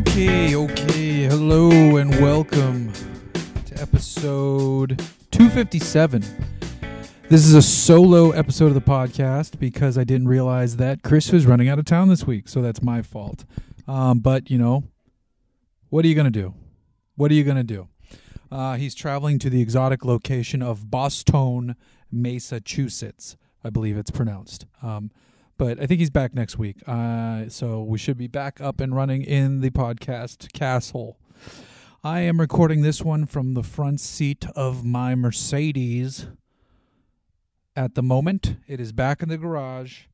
Okay. Hello and welcome to episode 257. This is a solo episode of the podcast because I didn't realize that Chris was running out of town this week, so that's my fault. But, you know, what are you going to do? He's traveling to the exotic location of Boston, Massachusetts, I believe it's pronounced. But I think he's back next week, so we should be back up and running in the podcast castle. I am recording this one from the front seat of my Mercedes at the moment. It is back in the garage,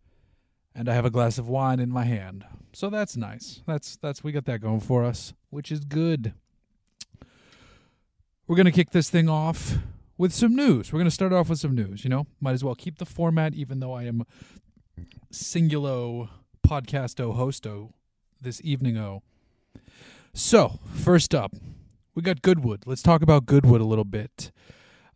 and I have a glass of wine in my hand. So that's nice. That's we got that going for us, which is good. We're going to kick this thing off with some news. We're going to start off with some news, you know. Might as well keep the format, even though I am singulo podcasto hosto this evening-o. So, first up, we got Goodwood. Let's talk about Goodwood a little bit.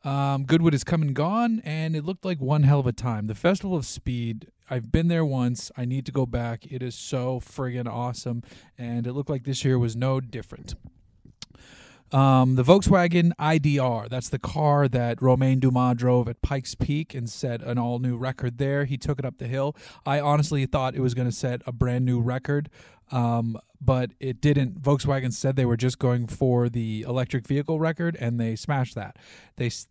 Goodwood is come and gone, and it looked like one hell of a time. The Festival of Speed, I've been there once. I need to go back. It is so friggin' awesome, and it looked like this year was no different. The Volkswagen IDR, that's the car that Romain Dumas drove at Pikes Peak and set an all-new record there. He took it up the hill. I honestly thought it was going to set a brand-new record, but it didn't. Volkswagen said they were just going for the electric vehicle record, and they smashed that.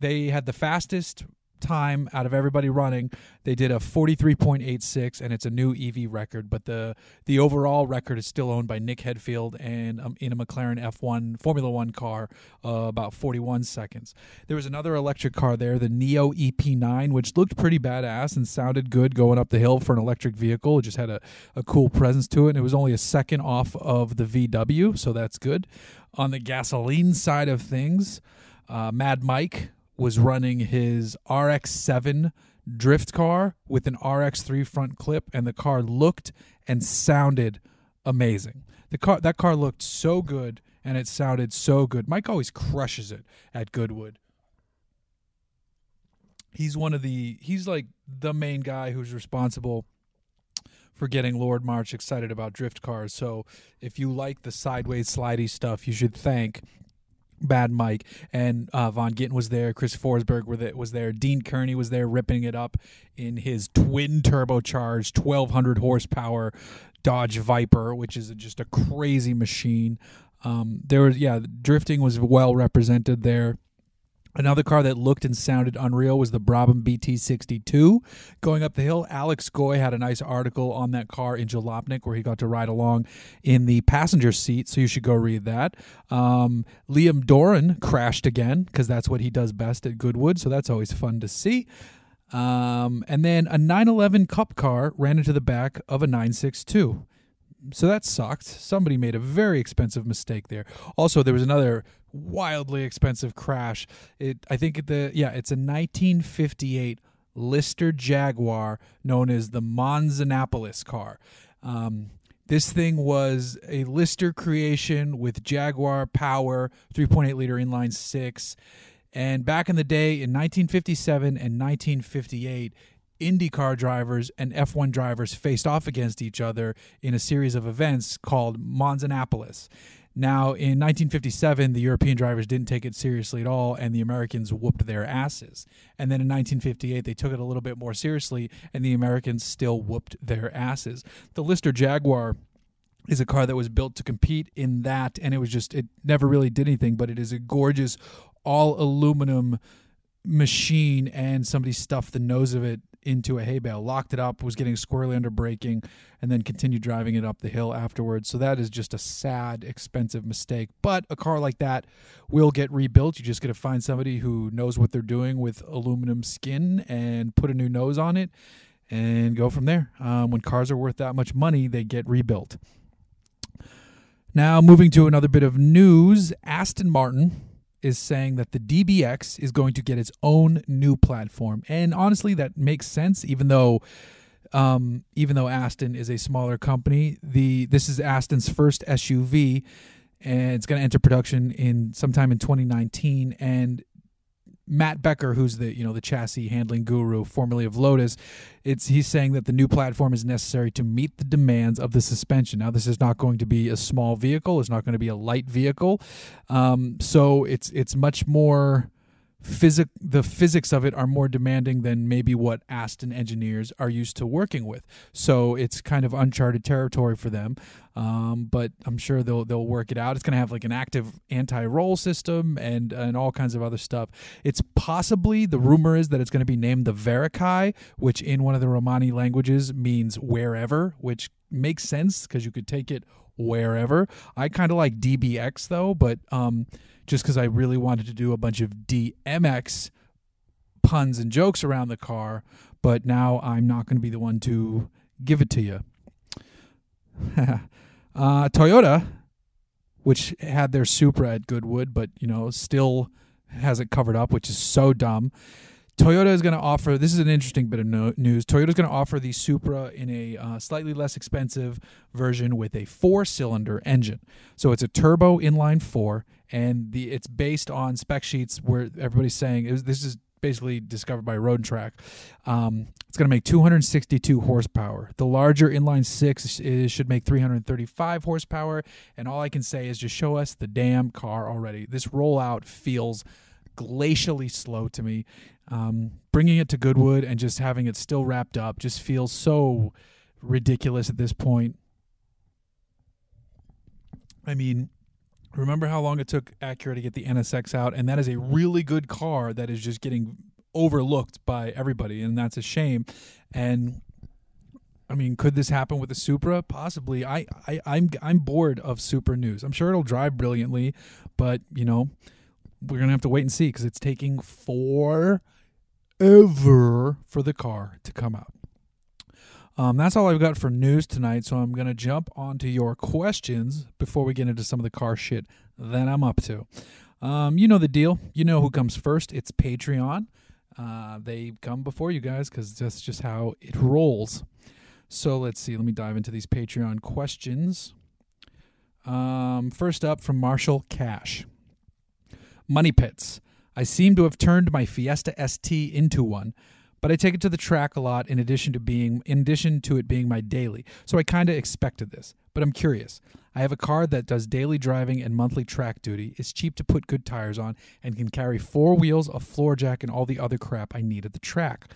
They had the fastest time out of everybody running. They did a 43.86, and it's a new EV record, but the overall record is still owned by Nick Heidfeld and in a McLaren F1 Formula One car, about 41 seconds. There was another electric car there, the Neo EP9, which looked pretty badass and sounded good going up the hill for an electric vehicle. It just had a cool presence to it, and it was only a second off of the VW, so that's good. On the gasoline side of things, Mad Mike was running his RX-7 drift car with an RX-3 front clip, and the car looked and sounded amazing. That car looked so good, and it sounded so good. Mike always crushes it at Goodwood. He's like the main guy who's responsible for getting Lord March excited about drift cars. So if you like the sideways slidey stuff, you should thank Bad Mike, and Von Gittin was there. Chris Forsberg was there. Dean Kearney was there ripping it up in his twin turbocharged 1,200 horsepower Dodge Viper, which is just a crazy machine. Drifting was well represented there. Another car that looked and sounded unreal was the Brabham BT62. Going up the hill, Alex Goy had a nice article on that car in Jalopnik where he got to ride along in the passenger seat, so you should go read that. Liam Doran crashed again because that's what he does best at Goodwood, so that's always fun to see. And then a 911 Cup car ran into the back of a 962. So that sucked. Somebody made a very expensive mistake there. Also, there was another wildly expensive crash. It's a 1958 Lister Jaguar known as the Monzanapolis car. This thing was a Lister creation with Jaguar power, 3.8 liter inline six. And back in the day in 1957 and 1958, IndyCar drivers and F1 drivers faced off against each other in a series of events called Monzanapolis. Now, in 1957, the European drivers didn't take it seriously at all, and the Americans whooped their asses. And then in 1958, they took it a little bit more seriously, and the Americans still whooped their asses. The Lister Jaguar is a car that was built to compete in that, and it never really did anything, but it is a gorgeous all-aluminum machine, and somebody stuffed the nose of it into a hay bale, locked it up, was getting squirrely under braking, and then continued driving it up the hill afterwards. So that is just a sad, expensive mistake. But a car like that will get rebuilt. You just got to find somebody who knows what they're doing with aluminum skin and put a new nose on it and go from there. When cars are worth that much money, they get rebuilt. Now, moving to another bit of news, Aston Martin is saying that the DBX is going to get its own new platform. And honestly, that makes sense, even though Aston is a smaller company. This is Aston's first SUV, and it's going to enter production sometime in 2019. And Matt Becker, who's the, you know, the chassis handling guru, formerly of Lotus, he's saying that the new platform is necessary to meet the demands of the suspension. Now, this is not going to be a small vehicle. It's not going to be a light vehicle. So it's much more the physics of it are more demanding than maybe what Aston engineers are used to working with. So it's kind of uncharted territory for them. But I'm sure they'll work it out. It's going to have like an active anti-roll system and all kinds of other stuff. It's possibly, the rumor is that it's going to be named the Veracai, which in one of the Romani languages means wherever, which makes sense because you could take it wherever. I kind of like DBX though, but just because I really wanted to do a bunch of DMX puns and jokes around the car, but now I'm not going to be the one to give it to you. Toyota, which had their Supra at Goodwood, but you know still has it covered up, which is so dumb. Toyota is going to offer, this is an interesting bit of news, Toyota is going to offer the Supra in a slightly less expensive version with a 4-cylinder engine. So it's a turbo inline 4, and it's based on spec sheets where everybody's saying, this is basically discovered by Road and Track. It's going to make 262 horsepower. The larger inline 6 should make 335 horsepower, and all I can say is just show us the damn car already. This rollout feels glacially slow to me. Bringing it to Goodwood and just having it still wrapped up just feels so ridiculous at this point. I mean, remember how long it took Acura to get the NSX out, and that is a really good car that is just getting overlooked by everybody, and that's a shame. And I mean, could this happen with the Supra? Possibly. I'm bored of Supra news. I'm sure it'll drive brilliantly, but you know, we're going to have to wait and see because it's taking forever for the car to come out. That's all I've got for news tonight, so I'm going to jump onto your questions before we get into some of the car shit that I'm up to. You know the deal. You know who comes first. It's Patreon. They come before you guys because that's just how it rolls. So let's see. Let me dive into these Patreon questions. First up from Marshall Cash. Money pits. I seem to have turned my Fiesta ST into one, but I take it to the track a lot in addition to it being my daily, so I kind of expected this. But I'm curious. I have a car that does daily driving and monthly track duty, is cheap to put good tires on, and can carry 4 wheels, a floor jack, and all the other crap I need at the track.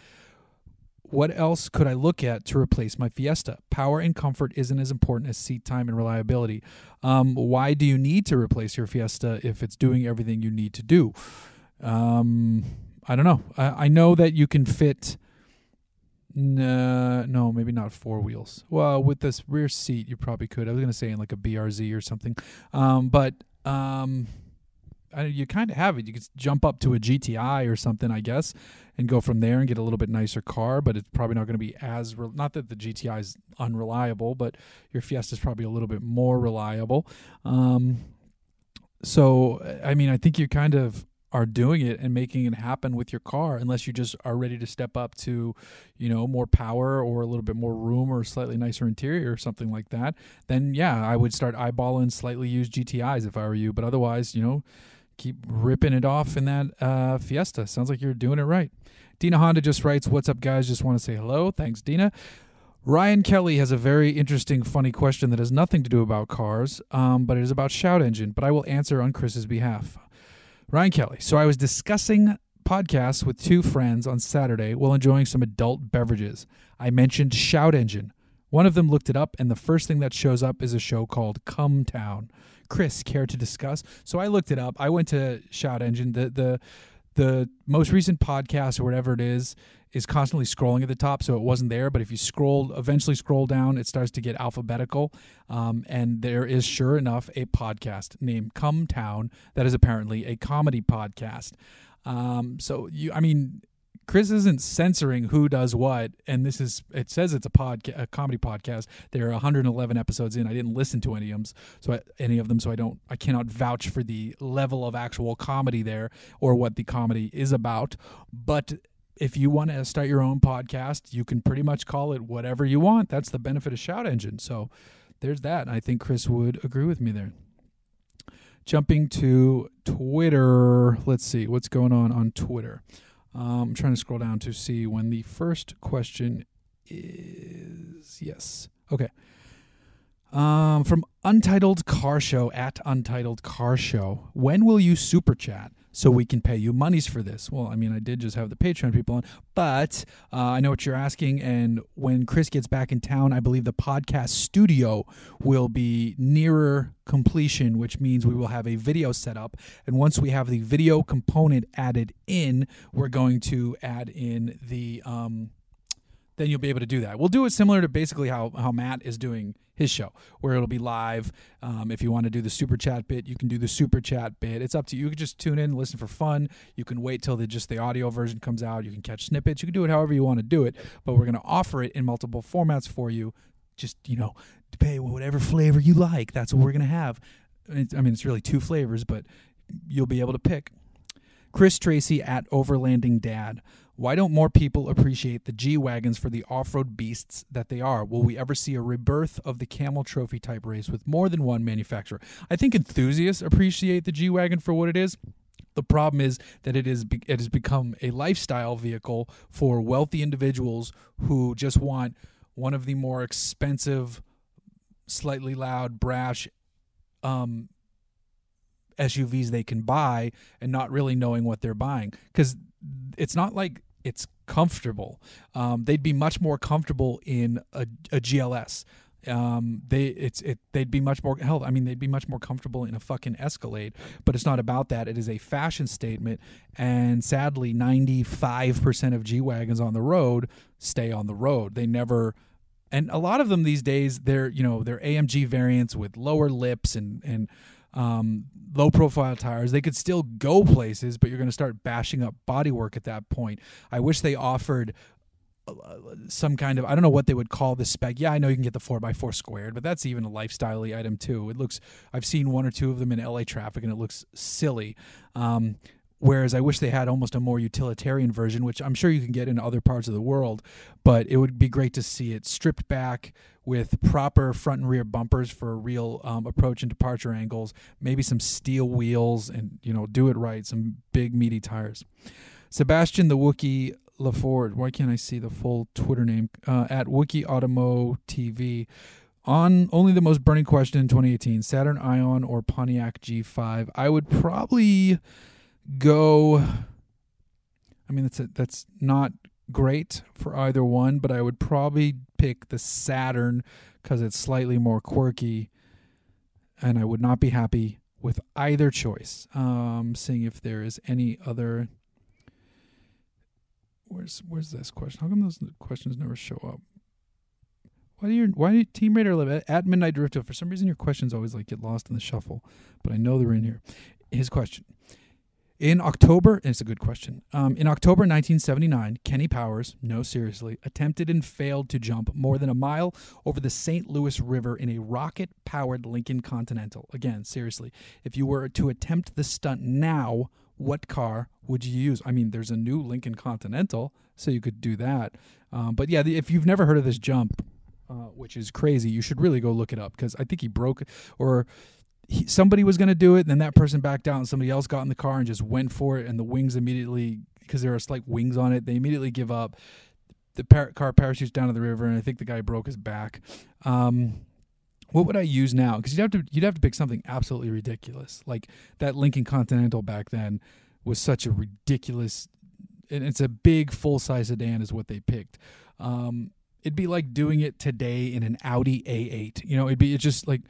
What else could I look at to replace my Fiesta? Power and comfort isn't as important as seat time and reliability. Why do you need to replace your Fiesta if it's doing everything you need to do? I don't know. I know that you can fit... No, maybe not 4 wheels. Well, with this rear seat, you probably could. I was going to say in like a BRZ or something. You kind of have it. You could jump up to a GTI or something, I guess, and go from there and get a little bit nicer car, but it's probably not going to be as... not that the GTI is unreliable, but your Fiesta is probably a little bit more reliable. I think you kind of are doing it and making it happen with your car, unless you just are ready to step up to, you know, more power or a little bit more room or slightly nicer interior or something like that. Then, yeah, I would start eyeballing slightly used GTIs if I were you, but otherwise, you know... keep ripping it off in that Fiesta. Sounds like you're doing it right. Dina Honda just writes, "What's up, guys? Just want to say hello." Thanks, Dina. Ryan Kelly has a very interesting, funny question that has nothing to do about cars, but it is about Shout Engine, but I will answer on Chris's behalf. Ryan Kelly, so I was discussing podcasts with 2 friends on Saturday while enjoying some adult beverages. I mentioned Shout Engine. One of them looked it up, and the first thing that shows up is a show called Come Town. Chris, care to discuss? So I looked it up. I went to Shout Engine. The most recent podcast or whatever it is constantly scrolling at the top, so it wasn't there. But if you eventually scroll down, it starts to get alphabetical. And there is, sure enough, a podcast named Come Town that is apparently a comedy podcast. Chris isn't censoring who does what, and it says it's a comedy podcast. There are 111 episodes in. I didn't listen to any of them, so I cannot vouch for the level of actual comedy there or what the comedy is about. But if you want to start your own podcast, you can pretty much call it whatever you want. That's the benefit of Shout Engine. So there's that. I think Chris would agree with me there. Jumping to Twitter, let's see what's going on Twitter. I'm trying to scroll down to see when the first question is. Yes. Okay. From Untitled Car Show, at Untitled Car Show. When will you super chat so we can pay you monies for this? Well, I mean, I did just have the Patreon people on, but I know what you're asking. And when Chris gets back in town, I believe the podcast studio will be nearer completion, which means we will have a video set up. And once we have the video component added in, we're going to add in the... then you'll be able to do that. We'll do it similar to basically how Matt is doing his show, where it'll be live. If you want to do the super chat bit, you can do the super chat bit. It's up to you. You can just tune in, listen for fun. You can wait till the audio version comes out. You can catch snippets. You can do it however you want to do it, but we're going to offer it in multiple formats for you. Just, pay whatever flavor you like. That's what we're going to have. I mean, it's really two flavors, but you'll be able to pick. Chris Tracy at Overlanding Dad. Why don't more people appreciate the G-Wagons for the off-road beasts that they are? Will we ever see a rebirth of the Camel Trophy type race with more than one manufacturer? I think enthusiasts appreciate the G-Wagon for what it is. The problem is that it has become a lifestyle vehicle for wealthy individuals who just want one of the more expensive, slightly loud, brash SUVs they can buy and not really knowing what they're buying. Because it's not like it's comfortable. They'd be much more comfortable in a GLS. They'd be much more they'd be much more comfortable in a fucking Escalade, but it's not about that. It is a fashion statement, and sadly 95% of G-Wagons on the road stay on the road. They never. And a lot of them these days, they're AMG variants with lower lips and low profile tires. They could still go places, but you're going to start bashing up bodywork at that point. I wish they offered some kind of, I don't know what they would call this spec. Yeah, I know you can get the 4x4 squared, but that's even a lifestyle-y item too. It looks, I've seen one or two of them in LA traffic, and it looks silly. Whereas I wish they had almost a more utilitarian version, which I'm sure you can get in other parts of the world, but it would be great to see it stripped back with proper front and rear bumpers for real approach and departure angles, maybe some steel wheels and, do it right, some big meaty tires. Sebastian the Wookiee LaFord, why can't I see the full Twitter name? At Wookiee Automo TV. On only the most burning question in 2018, Saturn Ion or Pontiac G5? I would probably... that's not great for either one, but I would probably pick the Saturn because it's slightly more quirky, and I would not be happy with either choice. Seeing if there is any other. Where's this question? How come those questions never show up? Why do you Team Raider live at Midnight Drifter? For some reason, your questions always get lost in the shuffle, but I know they're in here. His question. In October, and it's a good question, in October 1979, Kenny Powers, attempted and failed to jump more than a mile over the St. Louis River in a rocket-powered Lincoln Continental. Again, seriously, if you were to attempt the stunt now, what car would you use? I mean, there's a new Lincoln Continental, so you could do that. But yeah, if you've never heard of this jump, which is crazy, you should really go look it up because I think he broke it or... Somebody was going to do it, and then that person backed out, and somebody else got in the car and just went for it, and the wings immediately, because there are slight wings on it, they immediately give up. The car parachutes down to the river, and I think the guy broke his back. What would I use now? Because you'd have to pick something absolutely ridiculous. Like that Lincoln Continental back then was such a ridiculous, and it's a big full-size sedan is what they picked. It'd be like doing it today in an Audi A8. It's just like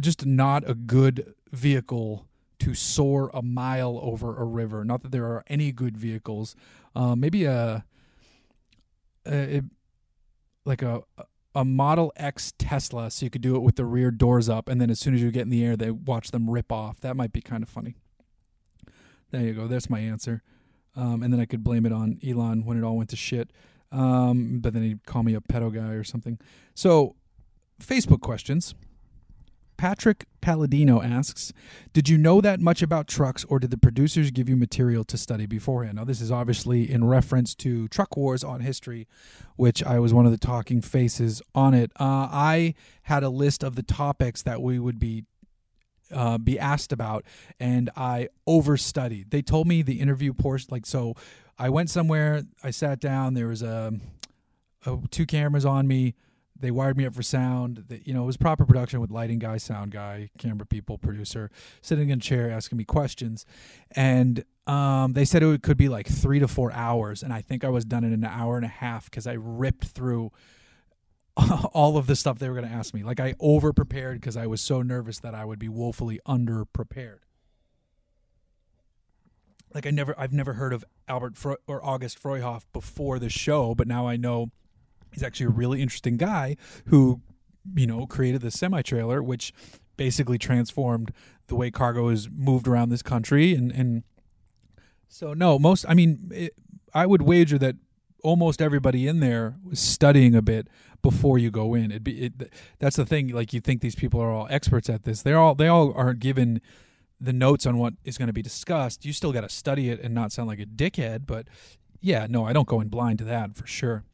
just not a good vehicle to soar a mile over a river. Not that there are any good vehicles. Maybe a Model X Tesla, so you could do it with the rear doors up, and then as soon as you get in the air, they watch them rip off. That might be kind of funny. There you go. That's my answer. And then I could blame it on Elon when it all went to shit. But then he'd call me a pedo guy or something. So, Facebook questions. Patrick Palladino asks, did you know that much about trucks, or did the producers give you material to study beforehand? Now, this is obviously in reference to Truck Wars on History, which I was one of the talking faces on it. I had a list of the topics that we would be be asked about, and I overstudied. They told me the interview portion, like, so I went somewhere, I sat down, there was two cameras on me. They wired me up for sound. You know, it was proper production with lighting guy, sound guy, camera people, producer, sitting in a chair asking me questions. And they said it could be like 3 to 4 hours. And I think I was done in an hour and a half because I ripped through all of the stuff they were going to ask me. Like, I over-prepared because I was so nervous that I would be woefully under-prepared. Like, I've never heard of Albert or August Freyhoff before the show, but now I know he's actually a really interesting guy who, you know, created the semi-trailer, which basically transformed the way cargo is moved around this country. And so, no, I would wager that almost everybody in there was studying a bit before you go in. That's the thing. Like, you think these people are all experts at this. They all are given the notes on what is going to be discussed. You still got to study it and not sound like a dickhead. But, yeah, no, I don't go in blind to that for sure.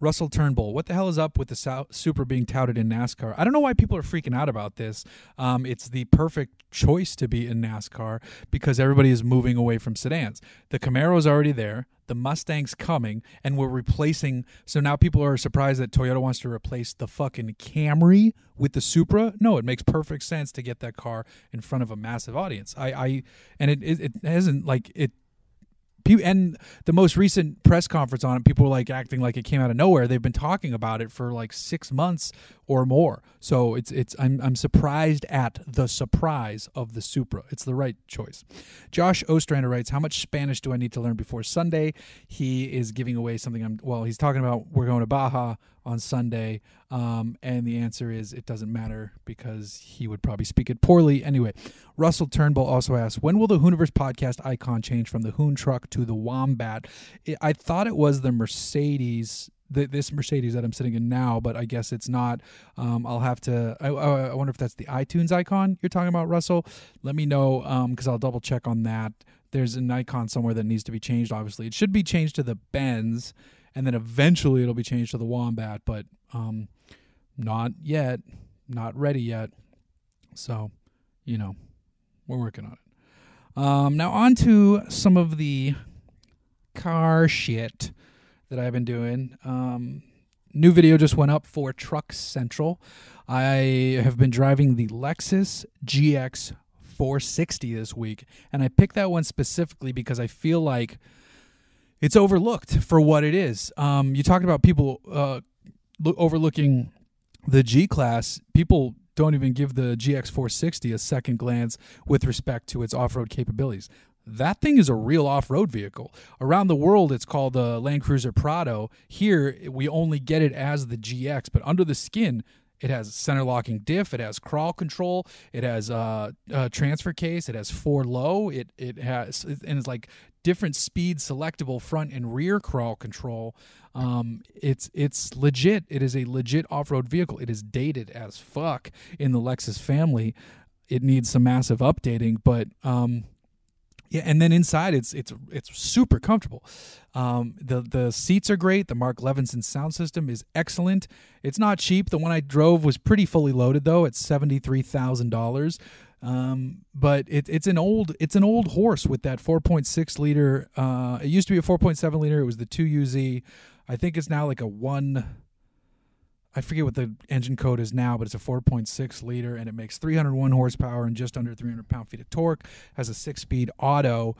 Russell Turnbull, what the hell is up with the Supra being touted in NASCAR? I don't know why people are freaking out about this. It's the perfect choice to be in NASCAR because everybody is moving away from sedans. The Camaro's already there. The Mustang's coming, and we're replacing. So now people are surprised that Toyota wants to replace the fucking Camry with the Supra. No, it makes perfect sense to get that car in front of a massive audience. It hasn't, like, it. And the most recent press conference on it, people were like acting like it came out of nowhere. They've been talking about it for like 6 months or more. So it's I'm surprised at the surprise of the Supra. It's the right choice. Josh Ostrander writes, "How much Spanish do I need to learn before Sunday?" He is giving away something. He's talking about we're going to Baja on Sunday, and the answer is it doesn't matter because he would probably speak it poorly anyway. Russell Turnbull also asks, when will the Hooniverse podcast icon change from the Hoon truck to the Wombat? I thought it was the Mercedes, this Mercedes that I'm sitting in now, but I guess it's not. I'll have to, I wonder if that's the iTunes icon you're talking about, Russell. Let me know, because I'll double check on that. There's an icon somewhere that needs to be changed, obviously. It should be changed to the Benz, and then eventually it'll be changed to the Wombat, but not yet, not ready yet. So, you know, we're working on it. Now on to some of the car shit that I've been doing. New video just went up for Truck Central. I have been driving the Lexus GX 460 this week, and I picked that one specifically because I feel like it's overlooked for what it is. You talked about people overlooking the G-Class. People don't even give the GX460 a second glance with respect to its off-road capabilities. That thing is a real off-road vehicle. Around the world, it's called the Land Cruiser Prado. Here, we only get it as the GX, but under the skin, it has center-locking diff. It has crawl control. It has a transfer case. It has four low. It has, and it's like different speed selectable front and rear crawl control. It's legit. It is a legit off-road vehicle. It is dated as fuck in the Lexus family. It needs some massive updating, but yeah. And then inside, it's super comfortable. The seats are great. The Mark Levinson sound system is excellent. It's not cheap. The one I drove was pretty fully loaded though. It's $73,000. But it's an old horse with that 4.6 liter. It used to be a 4.7 liter. It was the 2UZ. I think it's now like a one. I forget what the engine code is now, but it's a 4.6 liter, and it makes 301 horsepower and just under 300 pound-feet of torque. Has a 6-speed auto.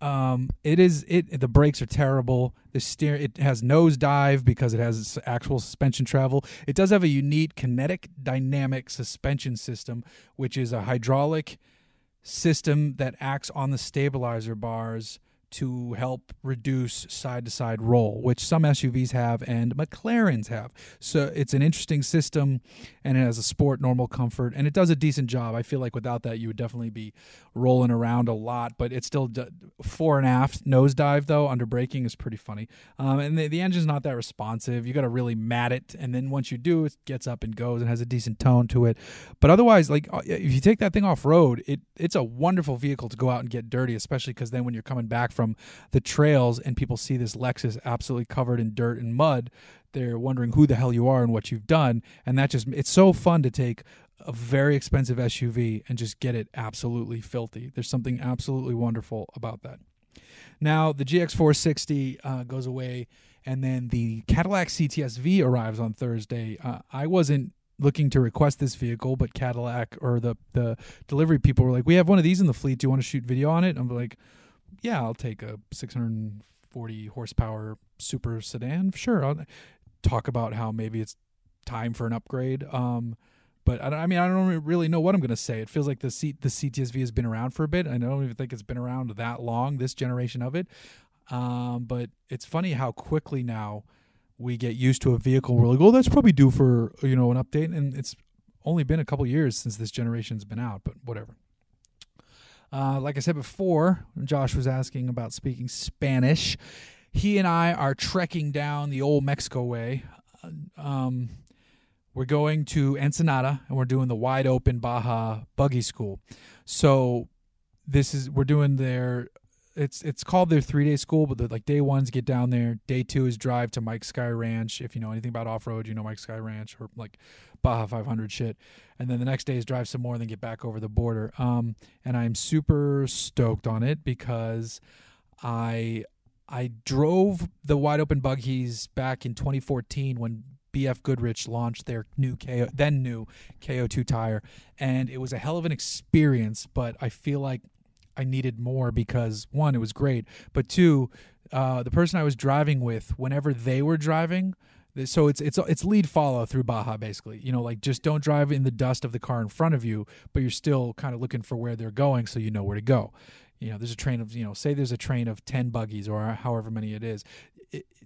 The brakes are terrible. It has nose dive because it has actual suspension travel. It does have a unique kinetic dynamic suspension system, which is a hydraulic system that acts on the stabilizer bars to help reduce side-to-side roll, which some SUVs have and McLarens have. So it's an interesting system, and it has a sport, normal, comfort, and it does a decent job. I feel like without that, you would definitely be rolling around a lot, but it's still fore and aft. Nosedive, though, under braking is pretty funny. And the engine's not that responsive. You got to really mat it, and then once you do, it gets up and goes and has a decent tone to it. But otherwise, like, if you take that thing off-road, it's a wonderful vehicle to go out and get dirty, especially because then when you're coming back from the trails and people see this Lexus absolutely covered in dirt and mud, they're wondering who the hell you are and what you've done. And it's so fun to take a very expensive SUV and just get it absolutely filthy. There's something absolutely wonderful about that. Now, the GX460 goes away, and then the Cadillac CTS-V arrives on Thursday. I wasn't looking to request this vehicle, but Cadillac or the delivery people were like, we have one of these in the fleet. Do you want to shoot video on it? I'm like, yeah, I'll take a 640 horsepower super sedan. Sure. I'll talk about how maybe it's time for an upgrade. But I don't really know what I'm going to say. It feels like the CTS-V has been around for a bit. I don't even think it's been around that long, this generation of it. But it's funny how quickly now we get used to a vehicle. We're like, oh, that's probably due for, an update. And it's only been a couple years since this generation's been out, but whatever. Like I said before, Josh was asking about speaking Spanish. He and I are trekking down the old Mexico way. We're going to Ensenada, and we're doing the wide open Baja buggy school. So we're doing their, it's called their 3-day school, but day one's get down there. Day two is drive to Mike Sky Ranch. If you know anything about off-road, you know Mike Sky Ranch or Baja 500 shit. And then the next day is drive some more and then get back over the border. And I'm super stoked on it because I drove the wide open buggies back in 2014 when BF Goodrich launched their new KO2 tire, and it was a hell of an experience, but I feel like I needed more because, one, it was great, but two, the person I was driving with, whenever they were driving, so it's lead follow through Baja, basically, just don't drive in the dust of the car in front of you, but you're still kind of looking for where they're going so you know where to go. There's a train of, say there's a train of 10 buggies or however many it is.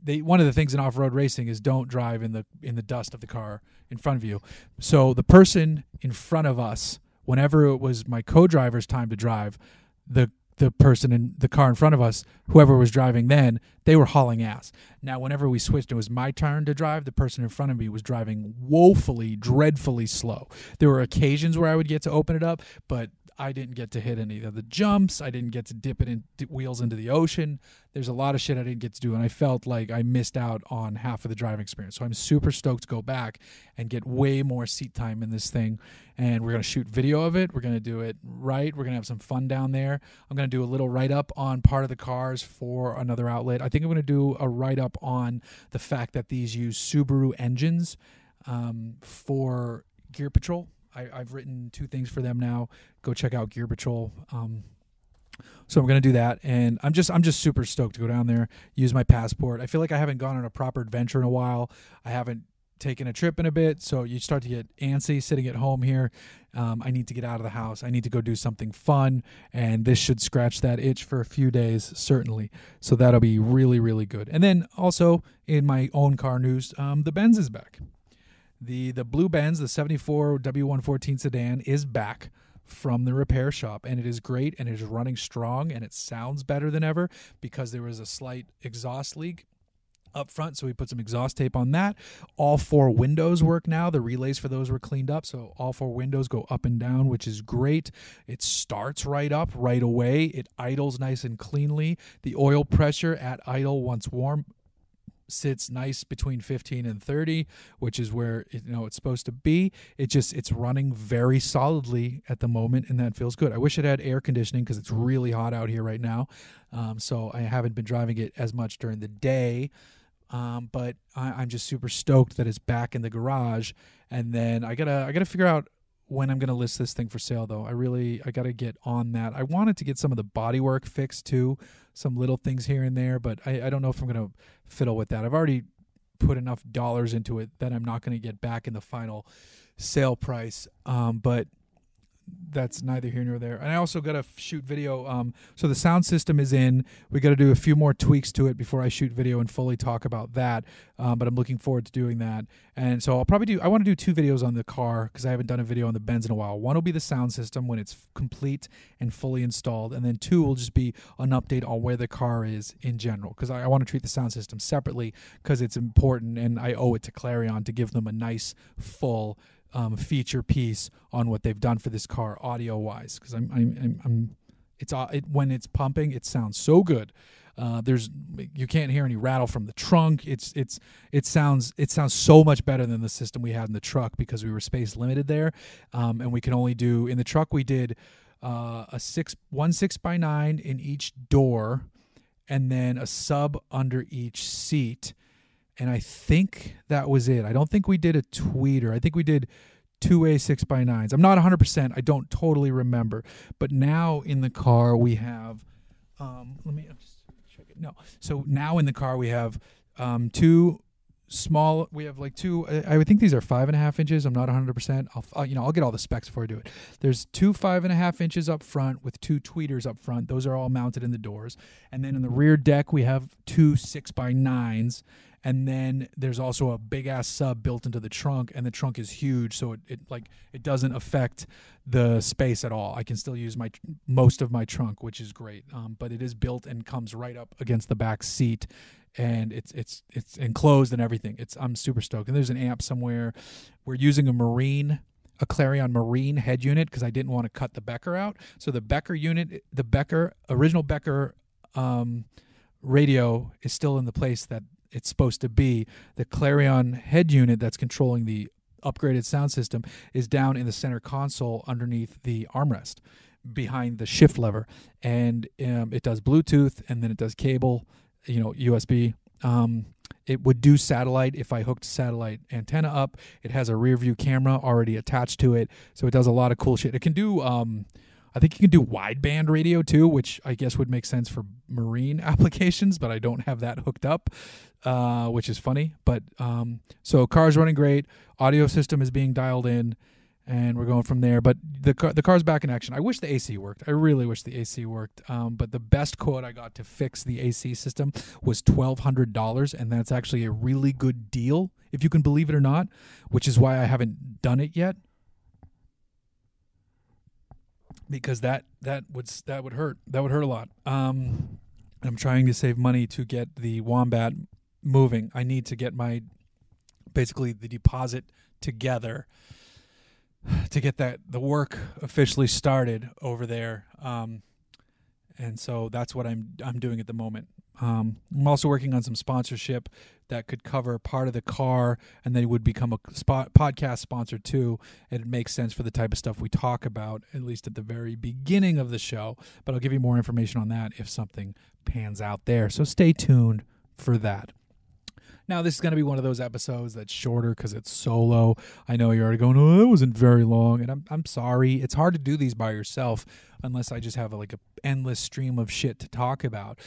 One of the things in off-road racing is don't drive in the dust of the car in front of you. So the person in front of us, whenever it was my co-driver's time to drive, the person in the car in front of us, whoever was driving then, they were hauling ass. Now, whenever we switched, it was my turn to drive. The person in front of me was driving woefully, dreadfully slow. There were occasions where I would get to open it up, but I didn't get to hit any of the jumps. I didn't get to dip it in wheels into the ocean. There's a lot of shit I didn't get to do, and I felt like I missed out on half of the driving experience. So I'm super stoked to go back and get way more seat time in this thing. And we're going to shoot video of it. We're going to do it right. We're going to have some fun down there. I'm going to do a little write-up on part of the cars for another outlet. I think I'm going to do a write-up on the fact that these use Subaru engines for Gear Patrol. I've written 2 things for them now. Go check out Gear Patrol. So I'm going to do that, and I'm just super stoked to go down there, use my passport. I feel like I haven't gone on a proper adventure in a while. I haven't taken a trip in a bit, so you start to get antsy sitting at home here. I need to get out of the house. I need to go do something fun, and this should scratch that itch for a few days, certainly. So that'll be really, really good. And then also in my own car news, the Benz is back. The blue Benz, the 74 W114 sedan, is back from the repair shop, and it is great, and it is running strong, and it sounds better than ever because there was a slight exhaust leak up front, so we put some exhaust tape on that. All 4 windows work now. The relays for those were cleaned up, so all 4 windows go up and down, which is great. It starts right up right away. It idles nice and cleanly. The oil pressure at idle once warm sits nice between 15 and 30, which is where it's supposed to be. It's running very solidly at the moment, and that feels good. I wish it had air conditioning because it's really hot out here right now. So I haven't been driving it as much during the day. But I'm just super stoked that it's back in the garage. And then I gotta figure out when I'm gonna list this thing for sale, though. I gotta get on that. I wanted to get some of the bodywork fixed too, some little things here and there, but I don't know if I'm gonna fiddle with that. I've already put enough dollars into it that I'm not gonna get back in the final sale price. But that's neither here nor there. And I also gotta shoot video. So the sound system is in. We gotta do a few more tweaks to it before I shoot video and fully talk about that. But I'm looking forward to doing that. And so I want to do 2 videos on the car because I haven't done a video on the Benz in a while. One will be the sound system when it's complete and fully installed, and then 2 will just be an update on where the car is in general, because I want to treat the sound system separately because it's important, and I owe it to Clarion to give them a nice full feature piece on what they've done for this car audio wise, because I'm when it's pumping, it sounds so good. You can't hear any rattle from the trunk. It sounds so much better than the system we had in the truck because we were space limited there, and we can only do in the truck we did a 6x9 in each door, and then a sub under each seat. And I think that was it. I don't think we did a tweeter. I think we did 2A 6x9s. I'm not 100%. I don't totally remember. But now in the car we have, So now in the car we have I think these are 5.5 inches. I'm not 100%. I'll get all the specs before I do it. There's two 5.5 inches up front with two tweeters up front. Those are all mounted in the doors. And then in the rear deck we have two 6x9s. And then there's also a big ass sub built into the trunk, and the trunk is huge, so it doesn't affect the space at all. I can still use most of my trunk, which is great. But it is built and comes right up against the back seat, and it's enclosed and everything. I'm super stoked. And there's an amp somewhere. We're using a Clarion Marine head unit because I didn't want to cut the Becker out. So the Becker unit, original Becker radio is still in the place that it's supposed to be. The Clarion head unit that's controlling the upgraded sound system is down in the center console underneath the armrest behind the shift lever. And it does Bluetooth, and then it does cable, USB. It would do satellite if I hooked satellite antenna up. It has a rear view camera already attached to it, so it does a lot of cool shit. It can do... I think you can do wideband radio too, which I guess would make sense for marine applications, but I don't have that hooked up, which is funny. But so car's running great, audio system is being dialed in, and we're going from there. But the car's back in action. I wish the AC worked. I really wish the AC worked. But the best quote I got to fix the AC system was $1,200, and that's actually a really good deal, if you can believe it or not, which is why I haven't done it yet. Because that would hurt. That would hurt a lot. I'm trying to save money to get the Wombat moving. I need to get basically the deposit together to get the work officially started over there. And so that's what I'm doing at the moment. I'm also working on some sponsorship that could cover part of the car, and they would become a podcast sponsor too. And it makes sense for the type of stuff we talk about, at least at the very beginning of the show. But I'll give you more information on that if something pans out there. So stay tuned for that. Now, this is going to be one of those episodes that's shorter because it's solo. I know you're already going, oh, that wasn't very long. And I'm sorry. It's hard to do these by yourself unless I just have an endless stream of shit to talk about.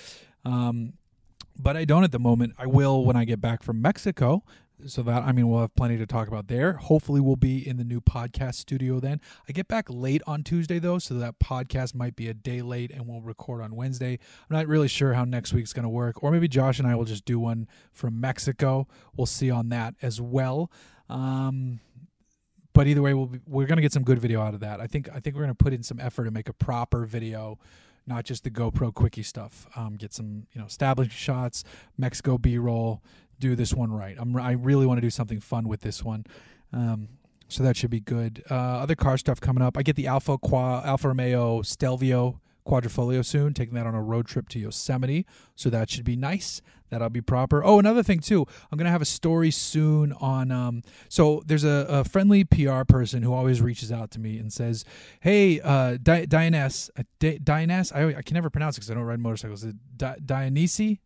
But I don't at the moment. I will when I get back from Mexico. So that, we'll have plenty to talk about there. Hopefully we'll be in the new podcast studio then. I get back late on Tuesday, though, so that podcast might be a day late, and we'll record on Wednesday. I'm not really sure how next week's going to work, or maybe Josh and I will just do one from Mexico. We'll see on that as well. But either way, we're going to get some good video out of that. I think we're going to put in some effort to make a proper video, not just the GoPro quickie stuff. Get some establishing shots, Mexico B-roll, do this one right. I really want to do something fun with this one, so that should be good. Other car stuff coming up. I get the Alfa Romeo Stelvio Quadrifoglio soon, taking that on a road trip to Yosemite, so that should be nice. That'll be proper. Oh, another thing too, I'm gonna have a story soon on so there's a friendly PR person who always reaches out to me and says, hey, Dionys, I can never pronounce it because I don't ride motorcycles. Dionysi,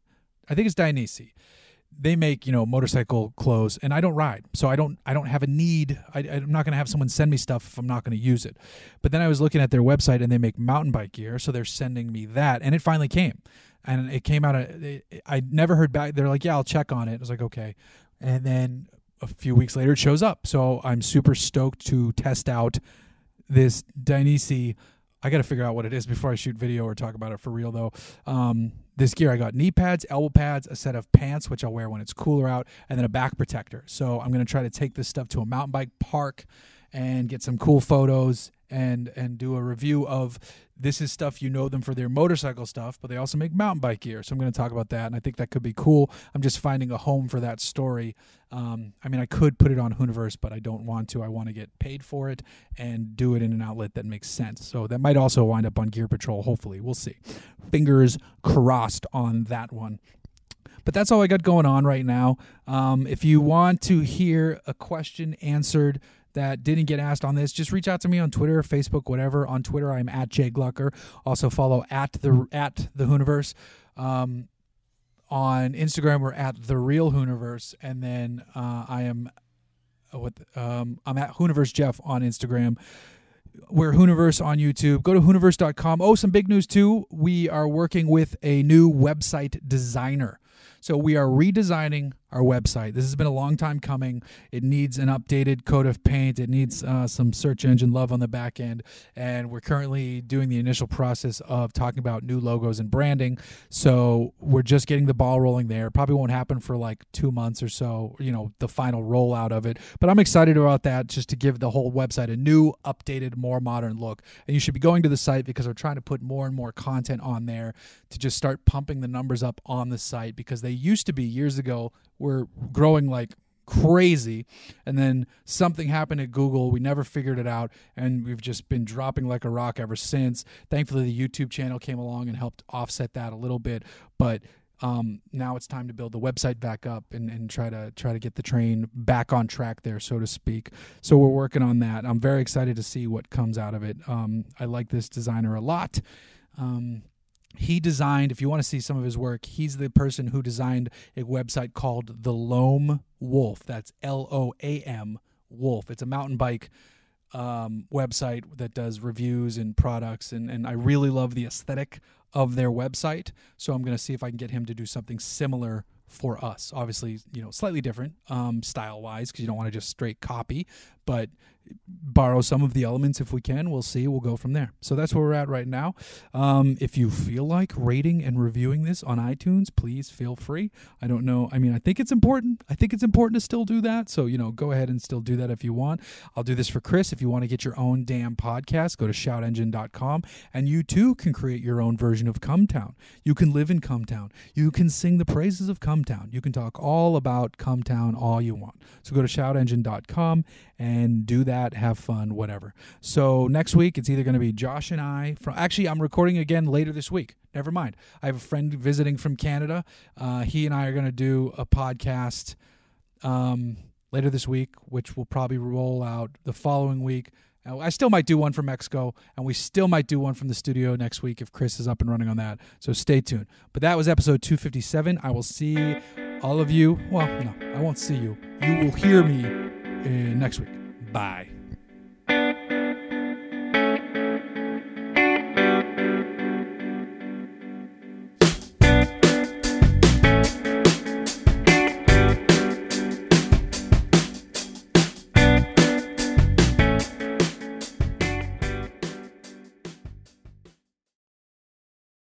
I think it's Dionysi. They make, motorcycle clothes, and I don't ride, so I don't have a need. I'm not going to have someone send me stuff if I'm not going to use it. But then I was looking at their website, and they make mountain bike gear, so they're sending me that, and it finally came. And it came out I never heard back. They're like, yeah, I'll check on it. I was like, okay. And then a few weeks later, it shows up. So I'm super stoked to test out this Dionysi. I got to figure out what it is before I shoot video or talk about it for real, though. This gear, I got knee pads, elbow pads, a set of pants, which I'll wear when it's cooler out, and then a back protector. So I'm going to try to take this stuff to a mountain bike park and get some cool photos and do a review of this is stuff, you know them for their motorcycle stuff, but they also make mountain bike gear. So I'm going to talk about that, and I think that could be cool. I'm just finding a home for that story. I mean, I could put it on Hooniverse, but I don't want to. I want to get paid for it and do it in an outlet that makes sense. So that might also wind up on Gear Patrol, hopefully. We'll see. Fingers crossed on that one. But that's all I got going on right now. If you want to hear a question answered that didn't get asked on this, just reach out to me on Twitter, Facebook, whatever. On Twitter, I'm at Jay Glucker. Also follow at the Hooniverse. On Instagram, we're at the Real Hooniverse, and then I'm at Hooniverse Jeff on Instagram. We're Hooniverse on YouTube. Go to Hooniverse.com. Oh, some big news too. We are working with a new website designer. So we are redesigning our website. This has been a long time coming. It needs an updated coat of paint. It needs some search engine love on the back end. And we're currently doing the initial process of talking about new logos and branding. So we're just getting the ball rolling there. Probably won't happen for like 2 months or so, you know, the final rollout of it. But I'm excited about that, just to give the whole website a new, updated, more modern look. And you should be going to the site because we're trying to put more and more content on there to just start pumping the numbers up on the site, because they used to be years ago were growing like crazy, and then something happened at Google. We never figured it out, and we've just been dropping like a rock ever since. Thankfully, the YouTube channel came along and helped offset that a little bit, but now it's time to build the website back up and try to get the train back on track there, so to speak. So we're working on that. I'm very excited to see what comes out of it. I like this designer a lot. He designed, if you want to see some of his work, he's the person who designed a website called The Loam Wolf. That's L-O-A-M Wolf. It's a mountain bike website that does reviews and products, and I really love the aesthetic of their website. So I'm going to see if I can get him to do something similar for us. Obviously, you know, slightly different style-wise, because you don't want to just straight copy, but borrow some of the elements if we can. We'll see. We'll go from there. So that's where we're at right now. If you feel like rating and reviewing this on iTunes, please feel free. I don't know. I mean, I think it's important. I think it's important to still do that. So, you know, go ahead and still do that if you want. I'll do this for Chris. If you want to get your own damn podcast, go to shoutengine.com, and you too can create your own version of Come Town. You can live in Come Town. You can sing the praises of Come Town. You can talk all about Come Town all you want. So go to shoutengine.com and do that, have fun, whatever. So next week, it's either going to be Josh and I. Actually, I'm recording again later this week. Never mind. I have a friend visiting from Canada. He and I are going to do a podcast later this week, which will probably roll out the following week. I still might do one from Mexico, and we still might do one from the studio next week if Chris is up and running on that. So stay tuned. But that was episode 257. I will see all of you. Well, no, I won't see you. You will hear me next week. Bye.